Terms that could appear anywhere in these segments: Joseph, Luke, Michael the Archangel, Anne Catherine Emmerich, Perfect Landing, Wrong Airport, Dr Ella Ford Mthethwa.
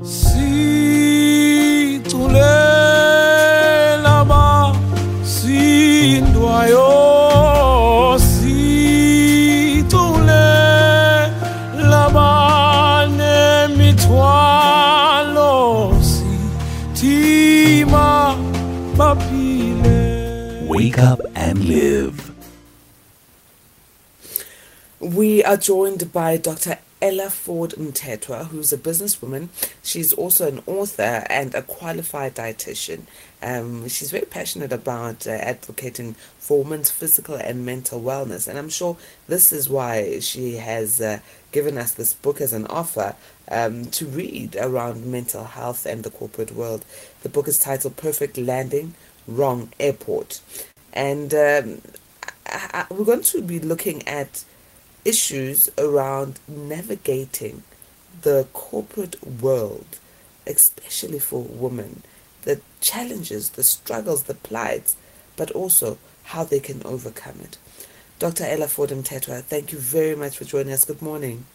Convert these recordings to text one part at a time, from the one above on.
Sithulela basindwayo, sithulela banemithwalo, sithima baphile. Wake up and live. We are joined by Dr. Ella Ford Mthethwa, who's a businesswoman. She's also an author and a qualified dietitian. She's very passionate about advocating for women's physical and mental wellness, and I'm sure this is why she has given us this book as an offer to read around mental health and the corporate world. The book is titled Perfect Landing, Wrong Airport, and we're going to be looking at issues around navigating the corporate world, especially for women, the challenges, the struggles, the plights, but also how they can overcome it. Dr. Ella Ford Mthethwa, thank you very much for joining us. Good morning.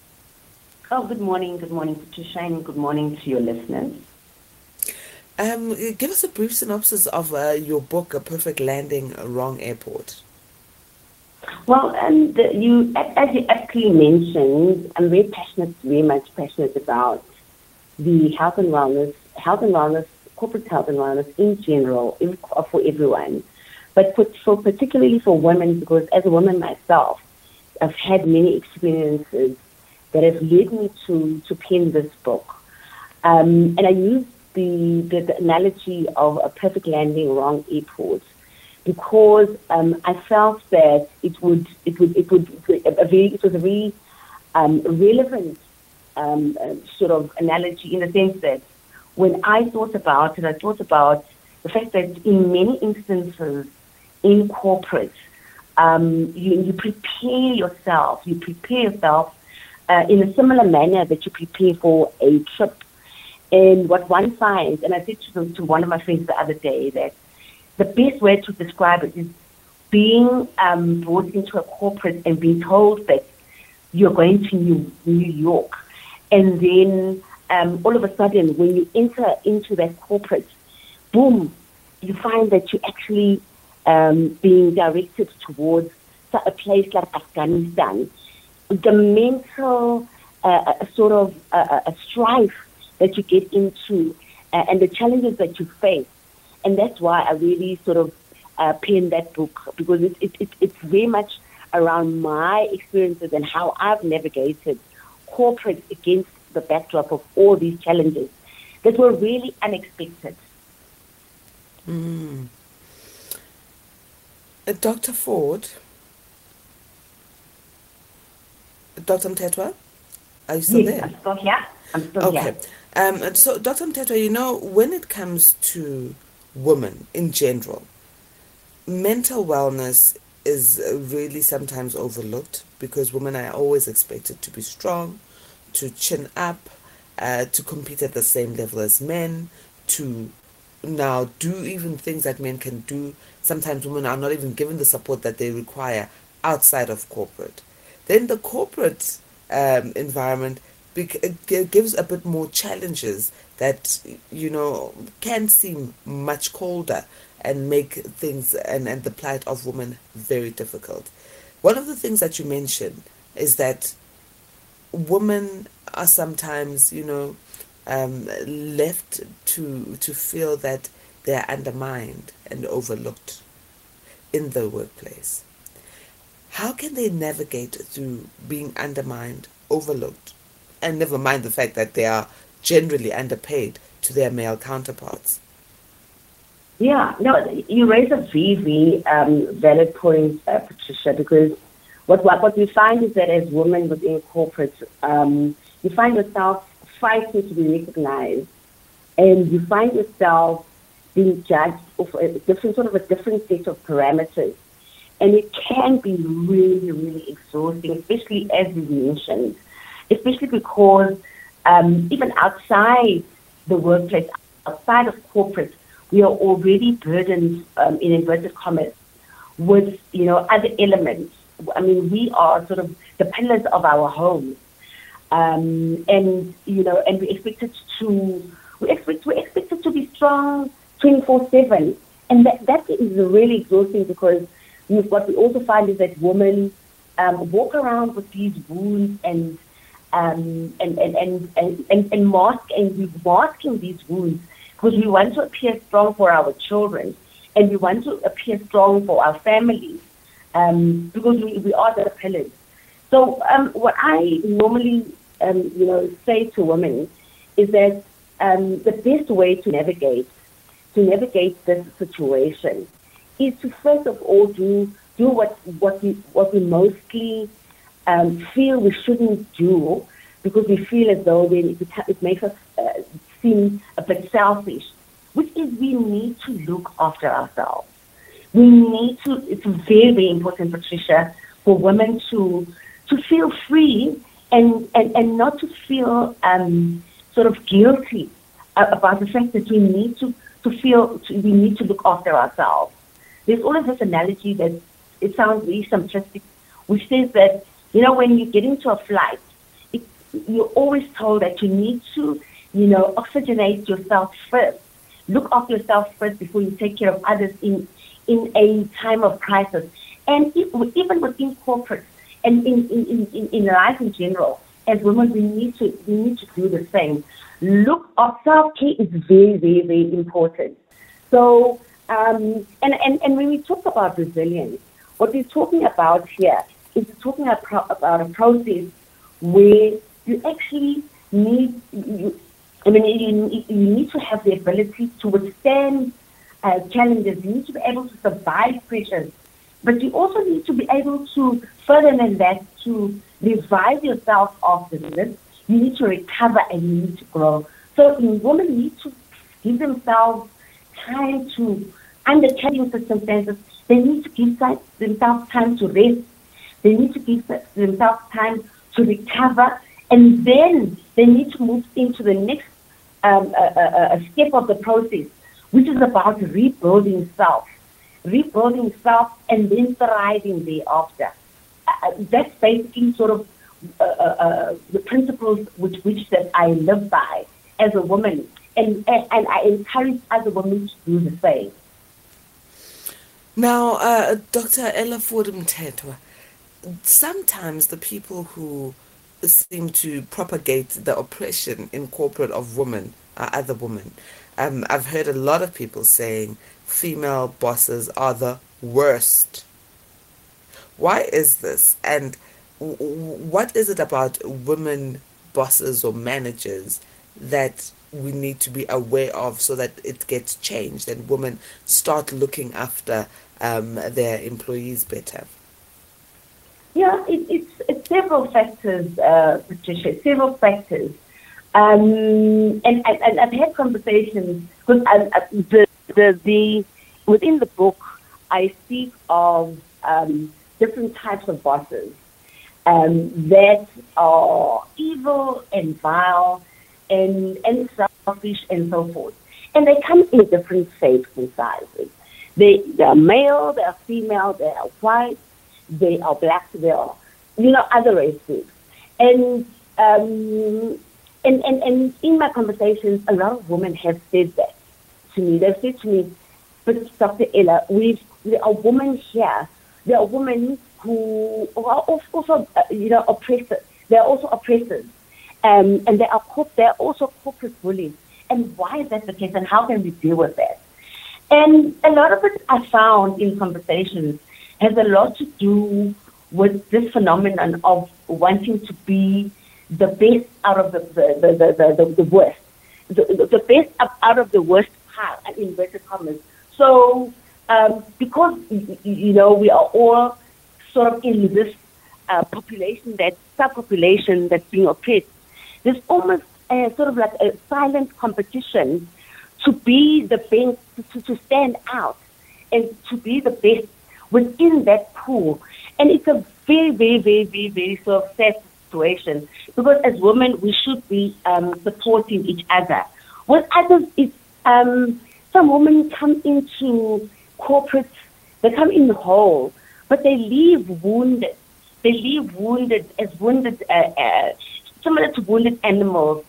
Oh, good morning. Good morning, Patricia, and good morning to your listeners. Give us a brief synopsis of your book, A Perfect Landing, Wrong Airport. Well, as you actually mentioned, I'm very much passionate about the health and wellness, corporate health and wellness in general, for everyone, but particularly for women, because as a woman myself, I've had many experiences that have led me to pen this book. And I use the analogy of a perfect landing, wrong airport, because I felt that it was a very relevant sort of analogy, in the sense that when I thought about it, I thought about the fact that in many instances in corporate, you prepare yourself in a similar manner that you prepare for a trip. And what one finds, and I said to one of my friends the other day, that the best way to describe it is being brought into a corporate and being told that you're going to New York. And then all of a sudden, when you enter into that corporate, boom, you find that you're actually being directed towards a place like Afghanistan. The mental sort of strife that you get into and the challenges that you face. And that's why I really sort of penned that book, because it's very much around my experiences and how I've navigated corporate against the backdrop of all these challenges that were really unexpected. Mm. Dr. Ford? Dr. Mthethwa? Are you still there? I'm still here. Okay. So, Dr. Mthethwa, when it comes to women in general, mental wellness is really sometimes overlooked, because women are always expected to be strong, to chin up, to compete at the same level as men, to now do even things that men can do. Sometimes women are not even given the support that they require outside of corporate. Then the corporate environment gives a bit more challenges that, can seem much colder and make things and the plight of women very difficult. One of the things that you mention is that women are sometimes, left to feel that they are undermined and overlooked in the workplace. How can they navigate through being undermined, overlooked, and never mind the fact that they are generally underpaid to their male counterparts? Yeah, no, you raise a very valid point, Patricia, because what we find is that as women within corporate, you find yourself fighting to be recognized, and you find yourself being judged of a different set of parameters. And it can be really, really exhausting, especially as you mentioned, especially because even outside the workplace, outside of corporate, we are already burdened, in inverted commas, with, other elements. I mean, we are sort of the pillars of our home. And we're expected to be strong 24/7, and that is really exhausting, because what we also find is that women walk around with these wounds and we're masking these wounds, because we want to appear strong for our children, and we want to appear strong for our families, because we are the pillars. So what I normally say to women is that the best way to navigate this situation is to first of all do what we mostly feel we shouldn't do, because we feel as though it makes us seem a bit selfish, which is we need to look after ourselves. We need to, it's very, very important, Patricia, for women to feel free and not to feel sort of guilty about the fact that we need we need to look after ourselves. There's always this analogy that it sounds really simplistic, which says that, when you get into a flight, you're always told that you need to, oxygenate yourself first, look after yourself first before you take care of others in a time of crisis. And even within corporate and in life in general, as women, we need to do the same. Look, self-care is very, very, very important. So, and when we talk about resilience, what we're talking about here is talking about a process where you actually need to have the ability to withstand challenges. You need to be able to survive pressures, but you also need to be able to, further than that, to revive yourself after this. You need to recover and you need to grow. So women need to give themselves time to, under challenging circumstances, they need to give themselves time to rest. They need to give themselves time to recover, and then they need to move into the next step of the process, which is about rebuilding self, and then thriving thereafter. That's basically sort of the principles which that I live by as a woman, and I encourage other women to do the same. Now, Dr. Ella Ford Mthethwa, sometimes the people who seem to propagate the oppression in corporate of women are other women. I've heard a lot of people saying female bosses are the worst. Why is this? And what is it about women bosses or managers that we need to be aware of so that it gets changed and women start looking after their employees better? Yeah, it's several factors, Patricia. Several factors, and I've had conversations because within the book I speak of different types of bosses that are evil and vile and selfish and so forth, and they come in different shapes and sizes. They are male, they are female, they are white. They are black, they are, other race groups. And in my conversations, a lot of women have said that to me. They've said to me, but Dr. Ella, there are women here. There are women who are also, oppressive. They are also oppressive. And they are also corporate bullies. And why is that the case? And how can we deal with that? And a lot of it I found in conversations has a lot to do with this phenomenon of wanting to be the best out of the worst, the best out of the worst part, in inverted commas. So because, we are all sort of in this subpopulation that's being oppressed, there's almost sort of like a silent competition to be the best, to stand out and to be the best within that pool. And it's a very, very, very, very, very sort of sad situation, because as women, we should be supporting each other. With others, it's some women come into corporate, they come in whole, but they leave wounded as wounded similar to wounded animals,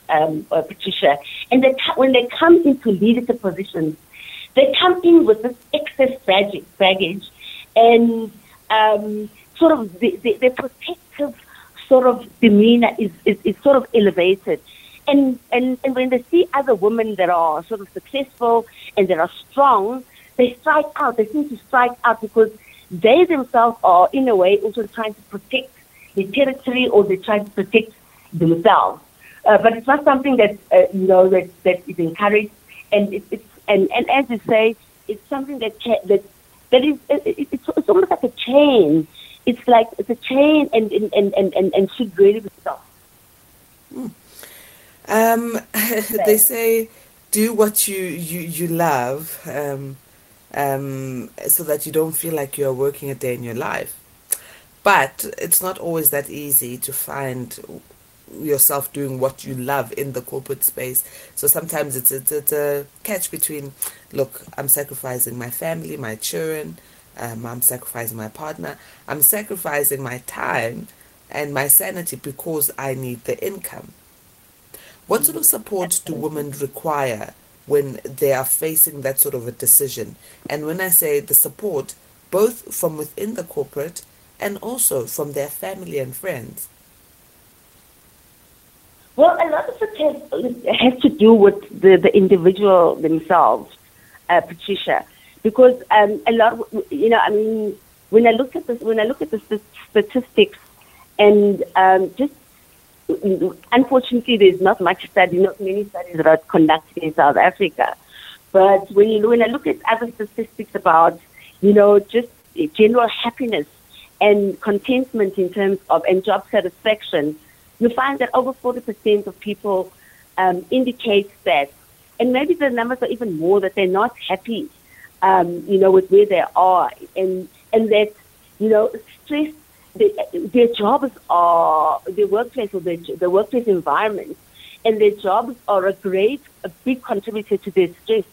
Patricia, and when they come into leadership positions, they come in with this excess baggage and sort of the protective sort of demeanor is sort of elevated. And when they see other women that are sort of successful and that are strong, they strike out. They seem to strike out because they themselves are, in a way, also trying to protect their territory, or they're trying to protect themselves. But it's not something that, that is encouraged. And it's as you say, it's something that is almost like a chain. It's like it's a chain and should really be stopped. Mm. They say, do what you love, so that you don't feel like you're working a day in your life. But it's not always that easy to find yourself doing what you love in the corporate space. So sometimes it's a catch between, look, I'm sacrificing my family, my children, I'm sacrificing my partner, I'm sacrificing my time and my sanity because I need the income. What sort of support do women require when they are facing that sort of a decision? And when I say the support, both from within the corporate and also from their family and friends. Well, a lot of it has to do with the individual themselves, Patricia, because a lot, when I look at this, the statistics, and just. Unfortunately, there's not many studies that are conducted in South Africa. But when I look at other statistics about, just general happiness and contentment in terms of and job satisfaction, you find that over 40% of people indicate that, and maybe the numbers are even more, that they're not happy, with where they are, and that, stress. Their jobs are the workplace or the workplace environment, and their jobs are a big contributor to their stress.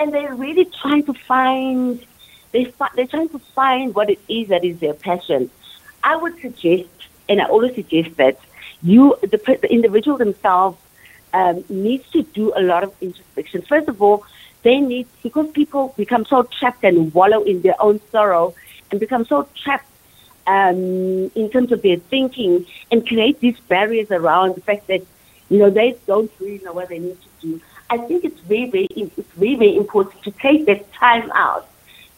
And they're really trying to find, they're trying to find what it is that is their passion. I would suggest, and I always suggest that the individual themselves needs to do a lot of introspection. First of all, because people become so trapped and wallow in their own sorrow and become so trapped in terms of their thinking, and create these barriers around the fact that, they don't really know what they need to do. I think it's very, very important to take that time out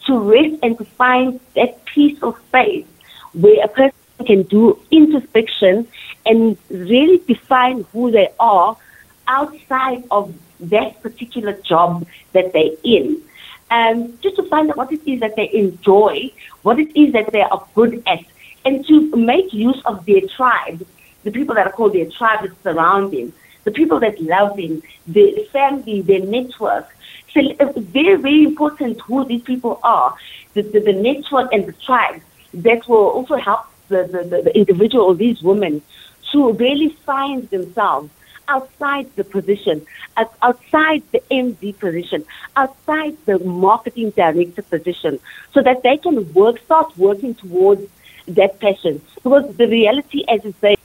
to rest and to find that piece of space where a person can do introspection and really define who they are outside of that particular job that they're in. Just to find out what it is that they enjoy, what it is that they are good at, and to make use of their tribe, the people that are called their tribe that surround them, the people that love them, their family, their network. So very, very important who these people are, the network and the tribe that will also help the individual or these women to really find themselves outside the position, outside the MD position, outside the marketing director position, so that they can start working towards that passion. Because the reality, as you say,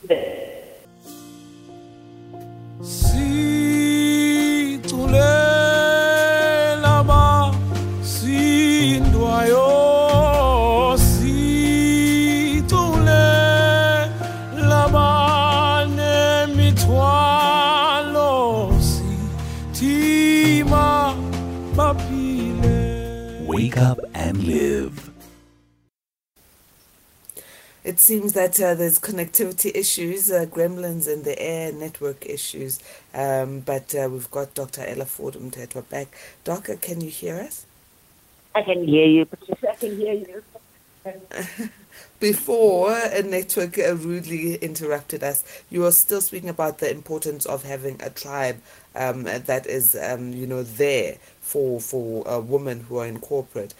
wake up and live. It seems that there's connectivity issues, gremlins in the air, network issues, but we've got Dr. Ella Ford Mthethwa back. Doctor, can you hear us? I can hear you, Patricia. I can hear you. Before a network rudely interrupted us, you were still speaking about the importance of having a tribe that is, there for women who are in corporate.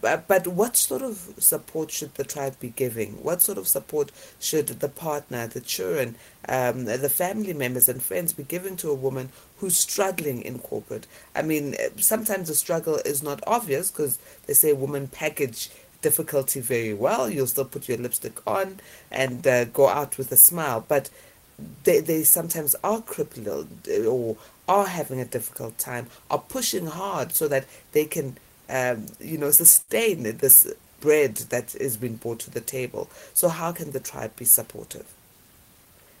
But what sort of support should the tribe be giving? What sort of support should the partner, the children, the family members and friends be giving to a woman who's struggling in corporate? I mean, sometimes the struggle is not obvious because they say women package difficulty very well. You'll still put your lipstick on and go out with a smile. But they sometimes are crippled or are having a difficult time, are pushing hard so that they can, sustain this bread that is being brought to the table. So how can the tribe be supportive?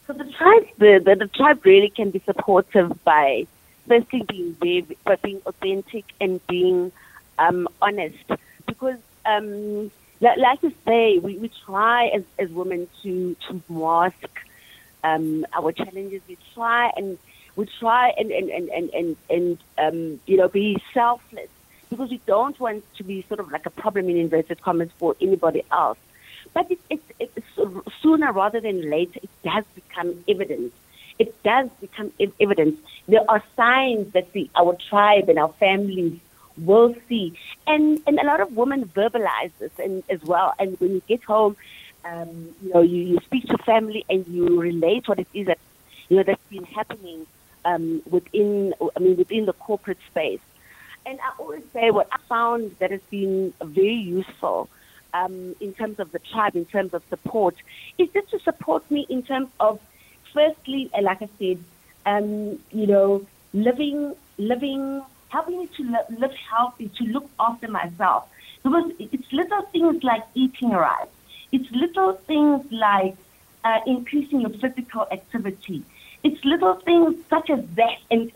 So the tribe really can be supportive by firstly being authentic and being honest. Because like you say, we try as women to mask our challenges. We try and be selfless, because we don't want to be sort of like a problem in inverted commas for anybody else. But it's sooner rather than later, it does become evident. It does become evident. There are signs that our tribe and our families will see. And a lot of women verbalize this as well. And when you get home, you speak to family and you relate what it is that's been happening within the corporate space. And I always say what I found that has been very useful in terms of the tribe, in terms of support, is just to support me in terms of, firstly, like I said, helping me to live healthy, to look after myself. Because it's little things like eating right. It's little things like increasing your physical activity. It's little things such as that, and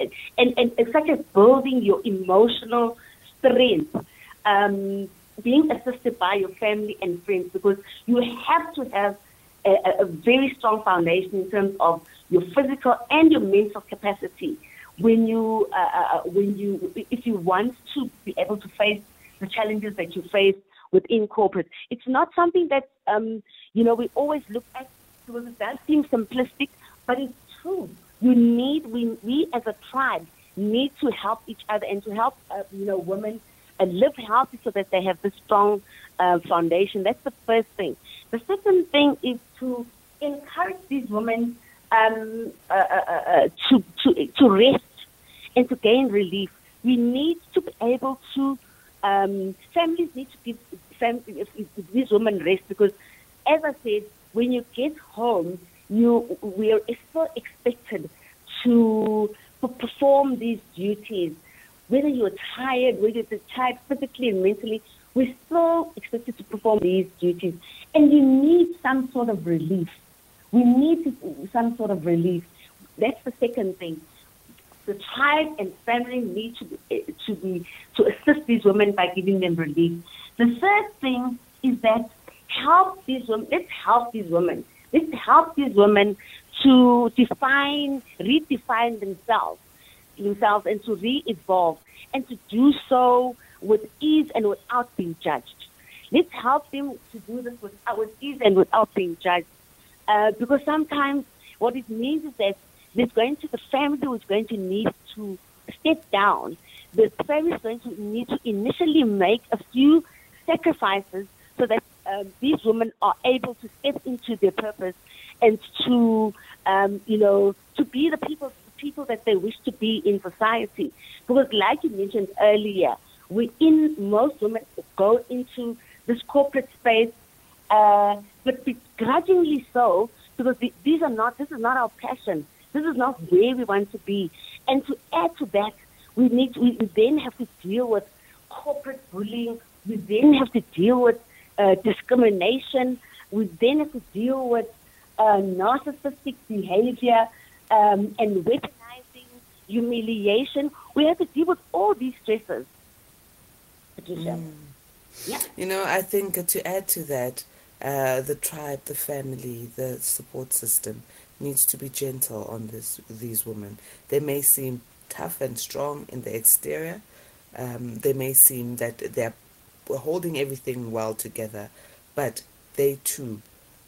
such as building your emotional strength, being assisted by your family and friends, because you have to have a very strong foundation in terms of your physical and your mental capacity if you want to be able to face the challenges that you face within corporate. It's not something that we always look at, because it does seem simplistic, but it's true. We as a tribe need to help each other and to help women live healthy so that they have this strong foundation. That's the first thing. The second thing is to encourage these women to rest and to gain relief. We need to be able to. Families need to give these women rest, because, as I said, when you get home, we are still expected to perform these duties. Whether you're tired, whether you're tired physically and mentally, we're still expected to perform these duties. And you need some sort of relief. We need some sort of relief. That's the second thing. The tribe and family need to assist these women by giving them relief. The third thing is that help these women. Let's help these women to redefine themselves and to re-evolve, and to do so with ease and without being judged. Let's help them to do this with ease and without being judged. Because sometimes what it means is that the family is going to need to step down. The family is going to need to initially make a few sacrifices so that these women are able to step into their purpose and to be the people that they wish to be in society. Because, like you mentioned earlier, most women go into this corporate space, but begrudgingly so, because this is not our passion. This is not where we want to be. And to add to that, we then have to deal with corporate bullying. We then have to deal with discrimination. We then have to deal with narcissistic behavior and weaponizing, humiliation. We have to deal with all these stresses. Patricia. Mm. Yeah. I think to add to that, the tribe, the family, the support system needs to be gentle on these women. They may seem tough and strong in the exterior. They may seem that they're holding everything well together, but they too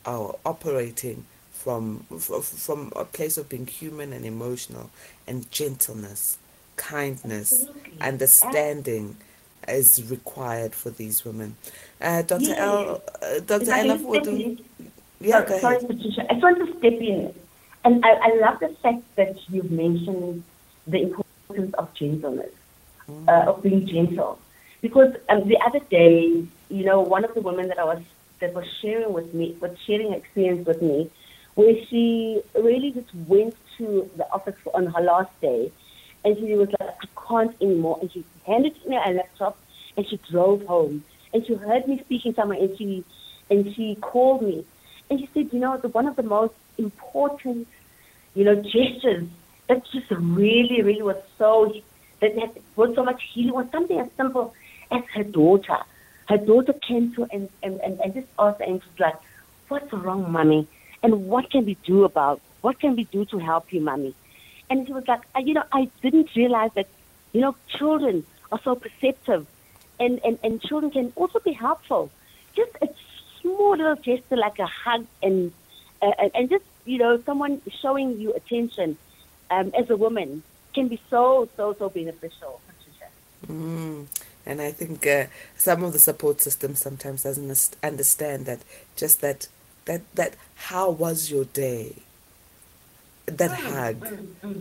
are operating from a place of being human and emotional, and gentleness, kindness, absolutely, understanding is required for these women. Dr. Ella Ford. Yeah, sorry, Patricia. I just want to step in. And I love the fact that you've mentioned the importance of gentleness, of being gentle. Because the other day, one of the women that was sharing an experience with me where she really just went to the office on her last day, and she was like, I can't anymore. And she handed me her laptop, and she drove home. And she heard me speaking somewhere, and she called me. And she said, you know, one of the most important, you know, gestures that just really, really was so, that brought so much healing was something as simple as her daughter. Her daughter came to and just asked her, and she was like, what's wrong, Mommy? And what can we do to help you, Mommy? And she was like, you know, I didn't realize that, you know, children are so perceptive, and children can also be helpful. Just a small little gesture like a hug and just, you know, someone showing you attention as a woman can be so, so, so beneficial, Patricia. Mm. And I think some of the support system sometimes doesn't understand that, just that how was your day? That hug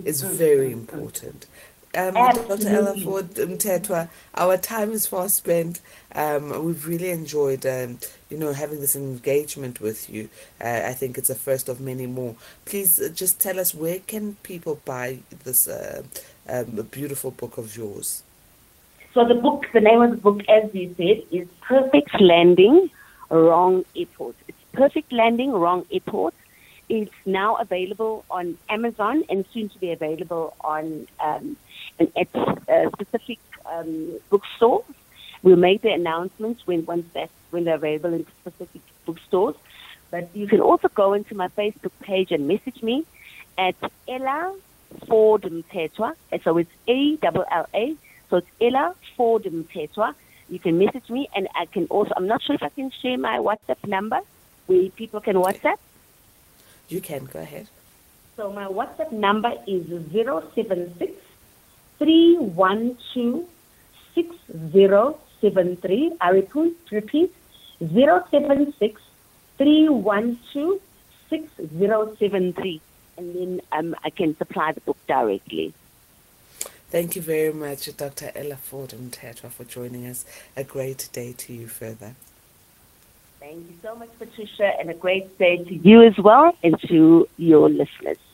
is very important. Dr. Ella Ford Mthethwa, our time is fast spent. We've really enjoyed, you know, having this engagement with you. I think it's the first of many more. Please just tell us, where can people buy this beautiful book of yours? So the book, the name of the book, as you said, is Perfect Landing, Wrong Airport. It's Perfect Landing, Wrong Airport. It's now available on Amazon and soon to be available on at specific bookstores. We'll make the announcements when they're available in specific bookstores. But you can also go into my Facebook page and message me at Ella Ford Mthethwa. So it's Ella. So it's Ella Ford Mthethwa. You can message me, and I can also, I'm not sure if I can share my WhatsApp number where people can WhatsApp. You can, go ahead. So my WhatsApp number is 076-312-6073. I repeat, 076-312-6073. And then I can supply the book directly. Thank you very much, Dr. Ella Ford Mthethwa, for joining us. A great day to you further. Thank you so much, Patricia, and a great day to you as well, and to your listeners.